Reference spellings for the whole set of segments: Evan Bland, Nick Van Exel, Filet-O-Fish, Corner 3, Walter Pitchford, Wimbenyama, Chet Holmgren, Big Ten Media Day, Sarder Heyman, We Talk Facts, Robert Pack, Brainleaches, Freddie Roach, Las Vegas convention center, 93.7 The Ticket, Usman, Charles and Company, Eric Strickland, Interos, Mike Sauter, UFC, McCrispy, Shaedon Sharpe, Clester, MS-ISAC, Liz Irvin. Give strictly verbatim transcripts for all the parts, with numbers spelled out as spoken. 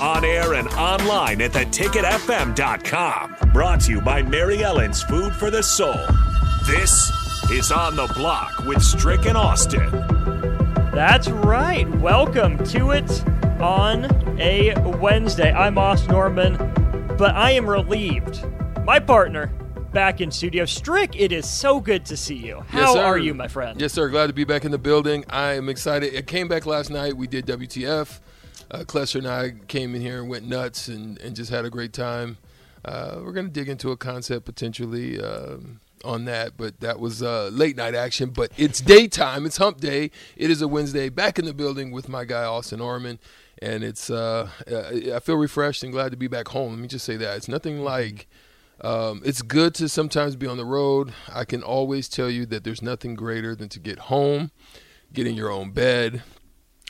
On air and online at the ticket f m dot com. Brought to you by Mary Ellen's Food for the Soul. This is On the Block with Stricken Austin. That's right. Welcome to it on a Wednesday. I'm Austin Orman, but I am relieved. My partner back in studio. Strick, it is so good to see you. How yes, are you, my friend? Yes, sir. Glad to be back in the building. I am excited. I came back last night. We did W T F. Uh, Clester and I came in here and went nuts and, and just had a great time. Uh, we're going to dig into a concept potentially. Um, on that, but that was uh, late night action, but it's daytime, it's hump day, it is a Wednesday, back in the building with my guy Austin Orman, and it's, uh, I feel refreshed and glad to be back home, let me just say that. It's nothing like, um, it's good to sometimes be on the road. I can always tell you that there's nothing greater than to get home, get in your own bed,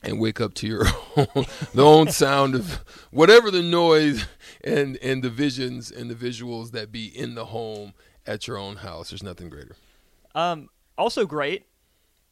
and wake up to your own, the own sound of whatever the noise and, and the visions and the visuals that be in the home, at your own house. There's nothing greater. Um, also great,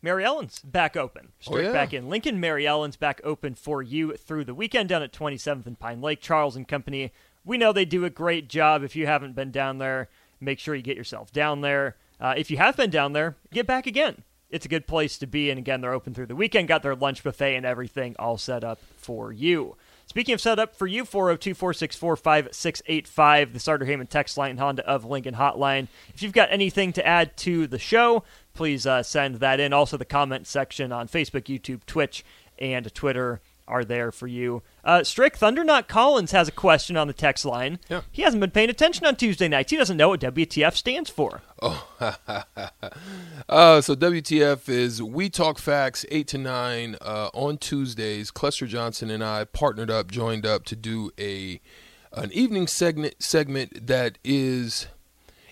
Mary Ellen's back open. Straight oh, yeah. back in Lincoln. Mary Ellen's back open for you through the weekend down at twenty-seventh and Pine Lake. Charles and Company, we know they do a great job. If you haven't been down there, make sure you get yourself down there. Uh, if you have been down there, get back again. It's a good place to be, and again, they're open through the weekend. Got their lunch buffet and everything all set up for you. Speaking of set up for you, four oh two, four six four, five six eight five, the Sarder Heyman text line, Honda of Lincoln hotline. If you've got anything to add to the show, please uh, send that in. Also, the comment section on Facebook, YouTube, Twitch, and Twitter are there for you. Uh, Strick, Thunder Knocks Collins has a question on the text line. Yeah. He hasn't been paying attention on Tuesday nights. He doesn't know what W T F stands for. Oh, uh, so W T F is We Talk Facts eight to nine uh, on Tuesdays. Cluster Johnson and I partnered up, joined up to do a an evening segment segment that is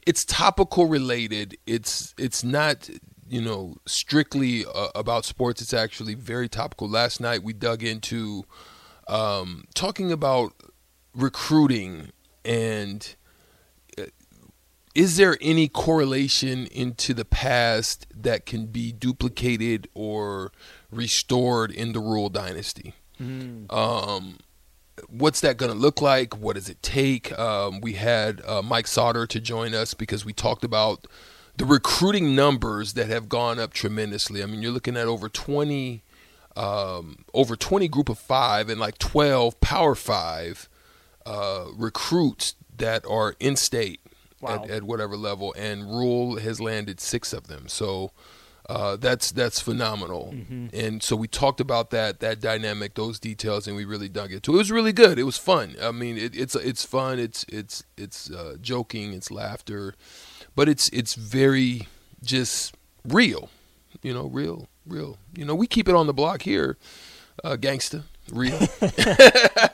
it's topical related. It's it's not you know strictly uh, about sports. It's actually very topical. Last night we dug into um, talking about recruiting and. Is there any correlation into the past that can be duplicated or restored in the Rural Dynasty? Mm. Um, what's that going to look like? What does it take? Um, we had uh, Mike Sauter to join us because we talked about the recruiting numbers that have gone up tremendously. I mean, you're looking at over twenty, um, over twenty group of five and like twelve power five uh, recruits that are in state. Wow. At, at whatever level, and Rule has landed six of them. So uh, that's that's phenomenal. Mm-hmm. And so we talked about that that dynamic, those details, and we really dug into it. It was really good. It was fun. I mean, it, it's it's fun. It's it's it's uh, joking. It's laughter, but it's it's very just real. You know, real, real. You know, we keep it on the block here, uh, gangsta. Real.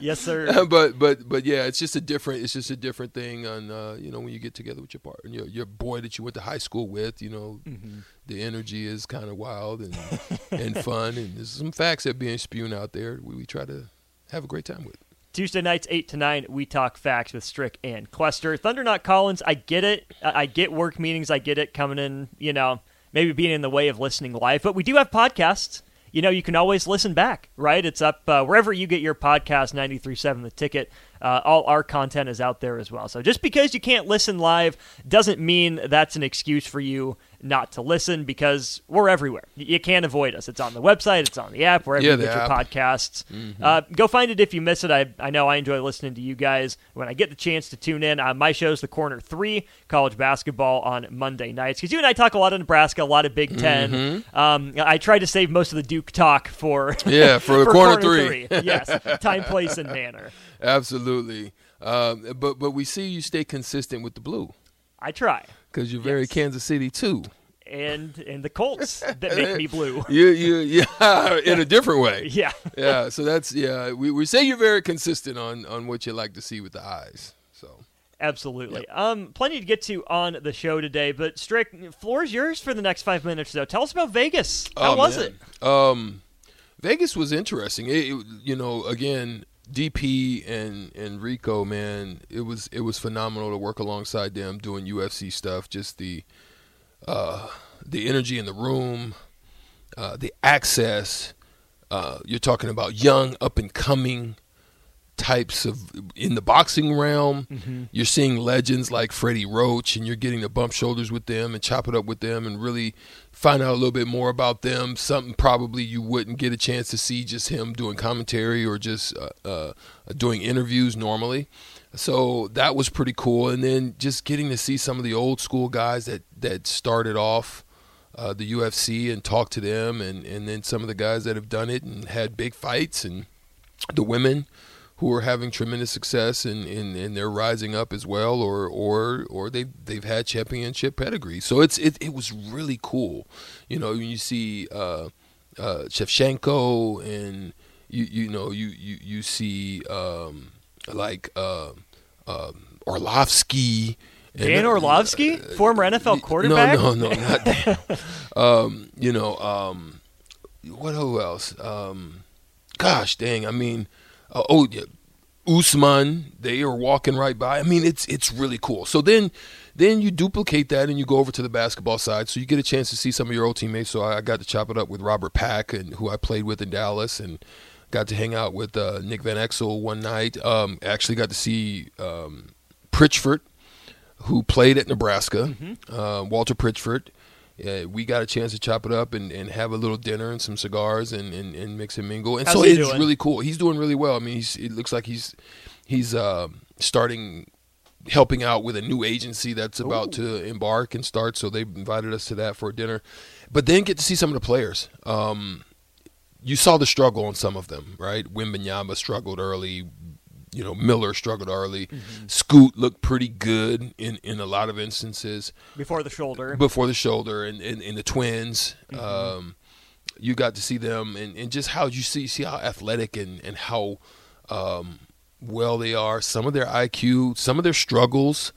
Yes, sir. but but but yeah, it's just a different it's just a different thing on uh, you know when you get together with your partner, your your boy that you went to high school with, you know, mm-hmm. the energy is kind of wild and and fun, and there's some facts that are being spewed out there. We, we try to have a great time with. Tuesday nights eight to nine, we talk facts with Strick and Cluster. Thunder Knocks Collins, I get it. I get work meetings. I get it coming in. You know, maybe being in the way of listening live, but we do have podcasts. You know, you can always listen back, right? It's up uh, wherever you get your podcast, ninety-three point seven The Ticket. uh, all our content is out there as well. So just because you can't listen live doesn't mean that's an excuse for you not to listen, because we're everywhere. You can't avoid us. It's on the website. It's on the app. Wherever yeah, you get your app. podcasts. Mm-hmm. Uh, go find it if you miss it. I I know I enjoy listening to you guys when I get the chance to tune in. Uh, my show's The Corner three, college basketball on Monday nights, because you and I talk a lot of Nebraska, a lot of Big Ten. Mm-hmm. Um, I try to save most of the Duke talk for, yeah, for, the for Corner, corner three. three. Yes, time, place, and manner. Absolutely. Um, but but we see you stay consistent with the blue. I try. Because you're very yes. Kansas City too, and and the Colts that make me blue. you you yeah, in a different way. Yeah, yeah. So that's yeah. We we say you're very consistent on on what you like to see with the eyes. So absolutely. Yep. Um, plenty to get to on the show today. But Strick, floor is yours for the next five minutes. Though, tell us about Vegas. How oh, was man. it? Um, Vegas was interesting. It, it, you know, again, D P and, and Rico, man, it was it was phenomenal to work alongside them doing U F C stuff. Just the uh, the energy in the room, uh, the access. Uh, you're talking about young, up and coming types of in the boxing realm. Mm-hmm. You're seeing legends like Freddie Roach, and you're getting to bump shoulders with them and chop it up with them and really find out a little bit more about them. Something probably you wouldn't get a chance to see just him doing commentary or just uh, uh, doing interviews normally. So that was pretty cool. And then just getting to see some of the old school guys that that started off uh, the U F C and talk to them, and and then some of the guys that have done it and had big fights, and the women who are having tremendous success and, and, and they're rising up as well, or or or they've they've had championship pedigree. So it's it it was really cool, you know. You see uh, uh, Shevchenko, and you you know you you you see um, like uh, um, Orlovsky. Dan Orlovsky, uh, former N F L quarterback. No, no, no, not Dan. um, you know um, what? Who else? Um, gosh, dang! I mean. Uh, oh, yeah, Usman, they are walking right by. I mean, it's it's really cool. So then then you duplicate that and you go over to the basketball side. So you get a chance to see some of your old teammates. So I, I got to chop it up with Robert Pack, and who I played with in Dallas, and got to hang out with uh, Nick Van Exel one night. Um, actually got to see um, Pitchford, who played at Nebraska, mm-hmm. uh, Walter Pitchford. Yeah, we got a chance to chop it up and, and have a little dinner and some cigars and, and, and mix and mingle. And How's so it's doing? really cool. He's doing really well. I mean, he's, it looks like he's he's uh, starting, helping out with a new agency that's about Ooh. to embark and start. So they invited us to that for a dinner. But then get to see some of the players. Um, you saw the struggle on some of them, right? Wimbenyama struggled early. You know, Miller struggled early. Mm-hmm. Scoot looked pretty good in, in a lot of instances. Before the shoulder. Before the shoulder and, and, and the twins. Mm-hmm. Um, you got to see them and, and just how you see see how athletic and, and how um, well they are. Some of their I Q, some of their struggles,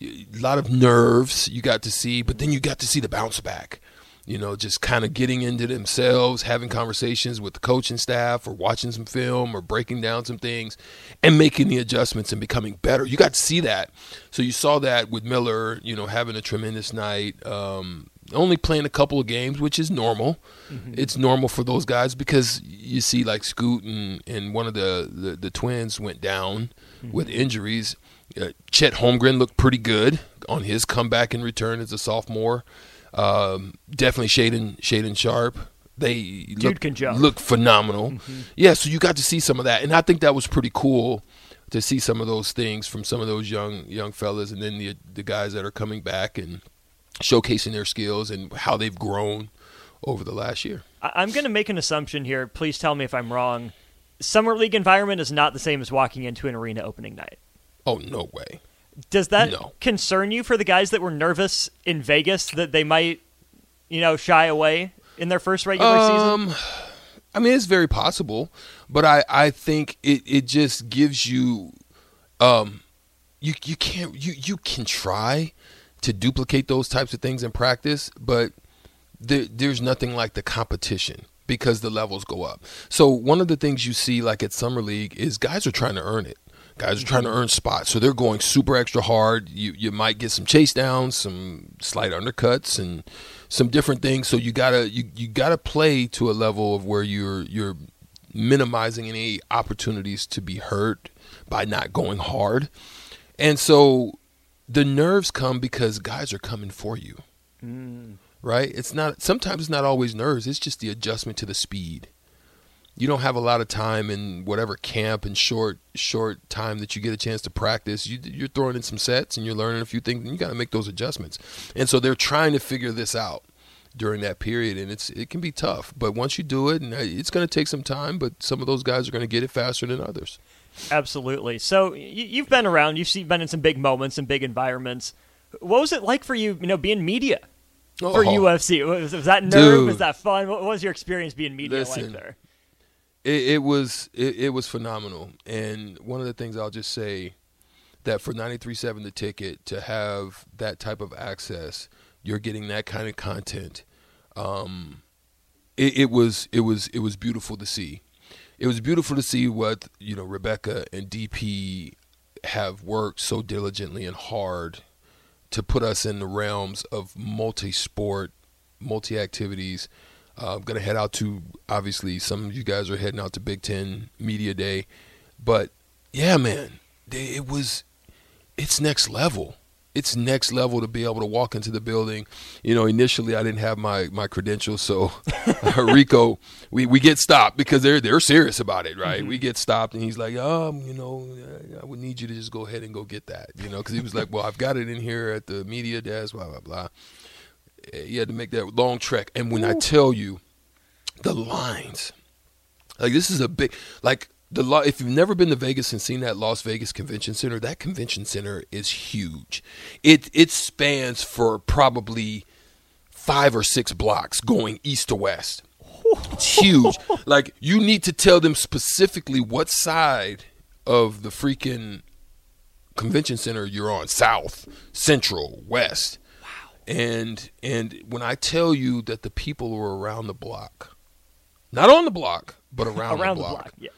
a lot of nerves you got to see. But then you got to see the bounce back. You know, just kind of getting into themselves, having conversations with the coaching staff, or watching some film, or breaking down some things and making the adjustments and becoming better. You got to see that. So you saw that with Miller, you know, having a tremendous night, um, only playing a couple of games, which is normal. Mm-hmm. It's normal for those guys, because you see like Scoot and, and one of the, the, the twins went down mm-hmm. with injuries. Uh, Chet Holmgren looked pretty good on his comeback and return as a sophomore. Um, definitely Shaedon, Shaedon Sharpe. They look, look phenomenal. Mm-hmm. Yeah, so you got to see some of that. And I think that was pretty cool to see some of those things from some of those young young fellas, and then the the guys that are coming back and showcasing their skills and how they've grown over the last year. I'm going to make an assumption here. Please tell me if I'm wrong. Summer League environment is not the same as walking into an arena opening night. Oh, no way. Does that no. concern you for the guys that were nervous in Vegas that they might, you know, shy away in their first regular um, season? I mean, it's very possible, but I, I think it, it just gives you, um, you you can't you you can try to duplicate those types of things in practice, but there, there's nothing like the competition, because the levels go up. So one of the things you see like at Summer League is guys are trying to earn it. Guys are trying to earn spots, so they're going super extra hard. You you might get some chase downs, some slight undercuts, and some different things. So you gotta you, you gotta play to a level of where you're you're minimizing any opportunities to be hurt, by not going hard. And so the nerves come because guys are coming for you, mm. right? It's not, sometimes it's not always nerves. It's just the adjustment to the speed. You don't have a lot of time in whatever camp and short, short time that you get a chance to practice. You, you're throwing in some sets and you're learning a few things, and you got to make those adjustments. And so they're trying to figure this out during that period, and it's it can be tough. But once you do it, and it's going to take some time, but some of those guys are going to get it faster than others. Absolutely. So you've been around. You've been in some big moments and big environments. What was it like for you, you know, being media for oh, U F C? Was, was that nerve? Dude, was that fun? What was your experience being media listen, like there? It, it was it, it was phenomenal. And one of the things I'll just say that for ninety-three point seven The Ticket, to have that type of access, you're getting that kind of content. Um, it, it was it was it was beautiful to see. It was beautiful to see what, you know, Rebecca and D P have worked so diligently and hard to put us in the realms of multi-sport, multi-activities. Uh, I'm going to head out to, obviously, some of you guys are heading out to Big Ten Media Day. But, yeah, man, they, it was, it's next level. It's next level to be able to walk into the building. You know, initially I didn't have my, my credentials, so Rico, we, we get stopped because they're they're serious about it, right? Mm-hmm. We get stopped, and he's like, um, you know, I would need you to just go ahead and go get that, you know, because he was like, well, I've got it in here at the media desk, blah, blah, blah. He had to make that long trek, and when Ooh. I tell you, the lines, like this is a big, like the if you've never been to Vegas and seen that Las Vegas convention center, that convention center is huge. It it spans for probably five or six blocks going east to west. It's huge. Like you need to tell them specifically what side of the freaking convention center you're on: south, central, west. And and when I tell you that the people were around the block, not on the block, but around, around the block, the block yeah.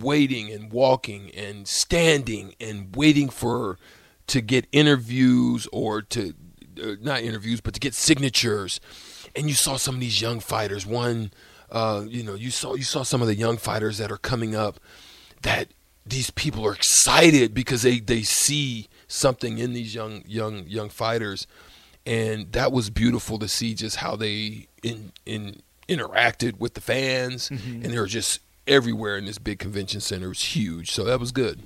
waiting and walking and standing and waiting for to get interviews or to uh, not interviews, but to get signatures. And you saw some of these young fighters. One, uh, you know, you saw you saw some of the young fighters that are coming up. That these people are excited because they they see something in these young young young fighters. And that was beautiful to see just how they in, in interacted with the fans. Mm-hmm. And they were just everywhere in this big convention center. It was huge. So that was good.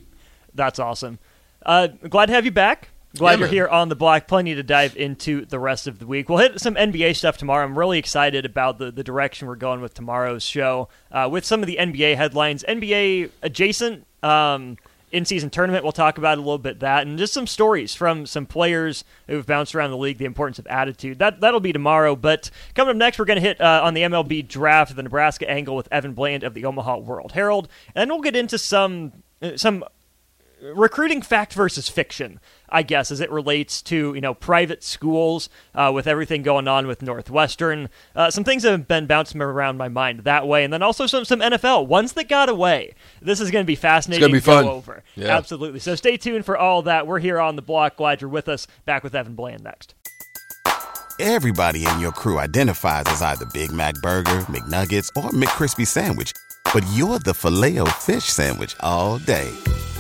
That's awesome. Uh, glad to have you back. Glad yeah, you're man. Here on The Block. Plenty to dive into the rest of the week. We'll hit some N B A stuff tomorrow. I'm really excited about the, the direction we're going with tomorrow's show. Uh, with some of the N B A headlines, N B A adjacent um in-season tournament, we'll talk about a little bit that, and just some stories from some players who've bounced around the league, the importance of attitude. That, that'll be tomorrow, but coming up next, we're going to hit uh, on the M L B draft, the Nebraska angle with Evan Bland of the Omaha World-Herald, and then we'll get into some uh, some recruiting fact versus fiction, I guess, as it relates to, you know, private schools uh, with everything going on with Northwestern. Uh, some things have been bouncing around my mind that way. And then also some, some N F L ones that got away. This is going to be fascinating. It's going to be fun. Over. Yeah. Absolutely. So stay tuned for all that. We're here on The Block. Glad you're with us. Back with Evan Bland next. Everybody in your crew identifies as either Big Mac Burger, McNuggets, or McCrispy Sandwich. But you're the Filet-O-Fish Sandwich all day.